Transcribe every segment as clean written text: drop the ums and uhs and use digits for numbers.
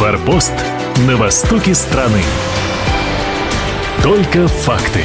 Форпост на востоке страны. Только факты.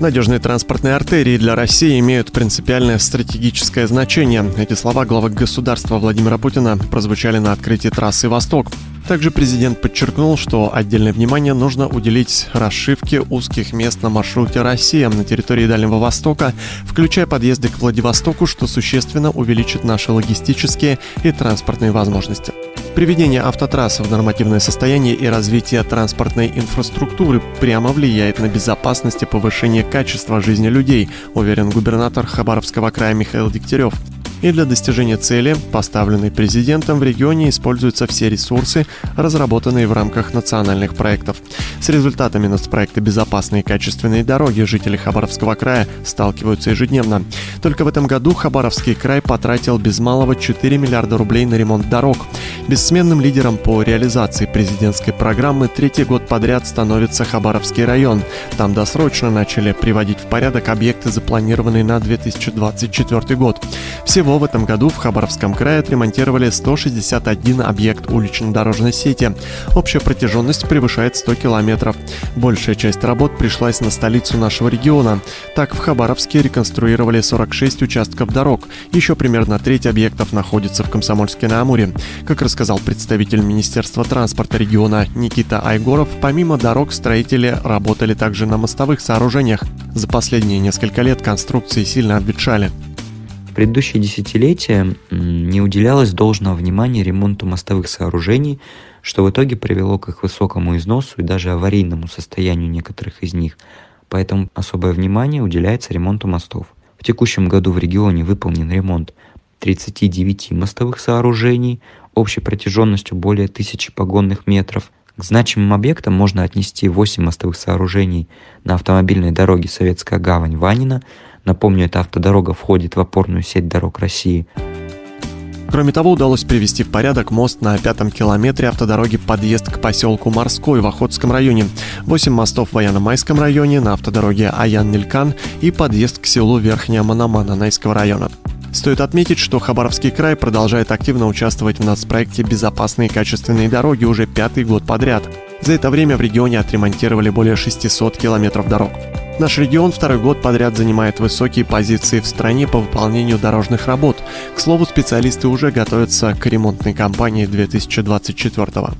Надежные транспортные артерии для России имеют принципиальное стратегическое значение. Эти слова главы государства Владимира Путина прозвучали на открытии трассы «Восток». Также президент подчеркнул, что отдельное внимание нужно уделить расшивке узких мест на маршруте России на территории Дальнего Востока, включая подъезды к Владивостоку, что существенно увеличит наши логистические и транспортные возможности. Приведение автотрасс в нормативное состояние и развитие транспортной инфраструктуры прямо влияет на безопасность и повышение качества жизни людей, уверен губернатор Хабаровского края Михаил Дегтярев. И для достижения цели, поставленной президентом, в регионе используются все ресурсы, разработанные в рамках национальных проектов. С результатами нацпроекта «Безопасные и качественные дороги» жители Хабаровского края сталкиваются ежедневно. Только в этом году Хабаровский край потратил без малого 4 миллиарда рублей на ремонт дорог. Бессменным лидером по реализации президентской программы третий год подряд становится Хабаровский район. Там досрочно начали приводить в порядок объекты, запланированные на 2024 год. Всего в этом году в Хабаровском крае отремонтировали 161 объект улично-дорожной сети. Общая протяженность превышает 100 километров. Большая часть работ пришлась на столицу нашего региона. Так, в Хабаровске реконструировали 46 участков дорог. Еще примерно треть объектов находится в Комсомольске-на-Амуре. Как рассказал представитель Министерства транспорта региона Никита Айгоров, помимо дорог строители работали также на мостовых сооружениях. За последние несколько лет конструкции сильно обветшали. В предыдущие десятилетия не уделялось должного внимания ремонту мостовых сооружений, что в итоге привело к их высокому износу и даже аварийному состоянию некоторых из них, поэтому особое внимание уделяется ремонту мостов. В текущем году в регионе выполнен ремонт 39 мостовых сооружений общей протяженностью более 1000 погонных метров. К значимым объектам можно отнести 8 мостовых сооружений на автомобильной дороге «Советская гавань-Ванина». Напомню, эта автодорога входит в опорную сеть дорог России. Кроме того, удалось привести в порядок мост на 5-м километре автодороги подъезд к поселку Морской в Охотском районе, 8 мостов в Аяно-Майском районе, на автодороге Аян-Нилькан и подъезд к селу Верхняя Манама Нанайского района. Стоит отметить, что Хабаровский край продолжает активно участвовать в нацпроекте «Безопасные и качественные дороги» уже 5-й год подряд. За это время в регионе отремонтировали более 600 километров дорог. Наш регион 2-й год подряд занимает высокие позиции в стране по выполнению дорожных работ. К слову, специалисты уже готовятся к ремонтной кампании 2024-го.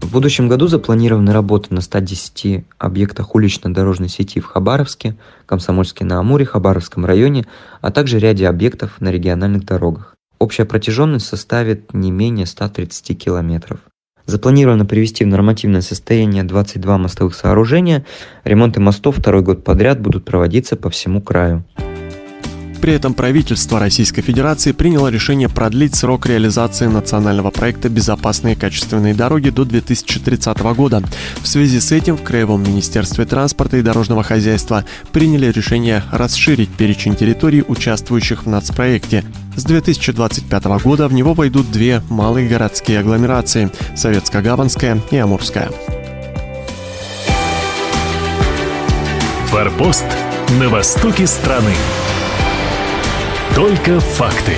В будущем году запланированы работы на 110 объектах улично-дорожной сети в Хабаровске, Комсомольске-на-Амуре, Хабаровском районе, а также ряде объектов на региональных дорогах. Общая протяженность составит не менее 130 километров. Запланировано привести в нормативное состояние 22 мостовых сооружения. Ремонты мостов 2-й год подряд будут проводиться по всему краю. При этом правительство Российской Федерации приняло решение продлить срок реализации национального проекта «Безопасные и качественные дороги» до 2030 года. В связи с этим в Краевом министерстве транспорта и дорожного хозяйства приняли решение расширить перечень территорий, участвующих в нацпроекте. С 2025 года в него войдут 2 малые городские агломерации – Советско-Гаванская и Амурская. Форпост на востоке страны. Только факты.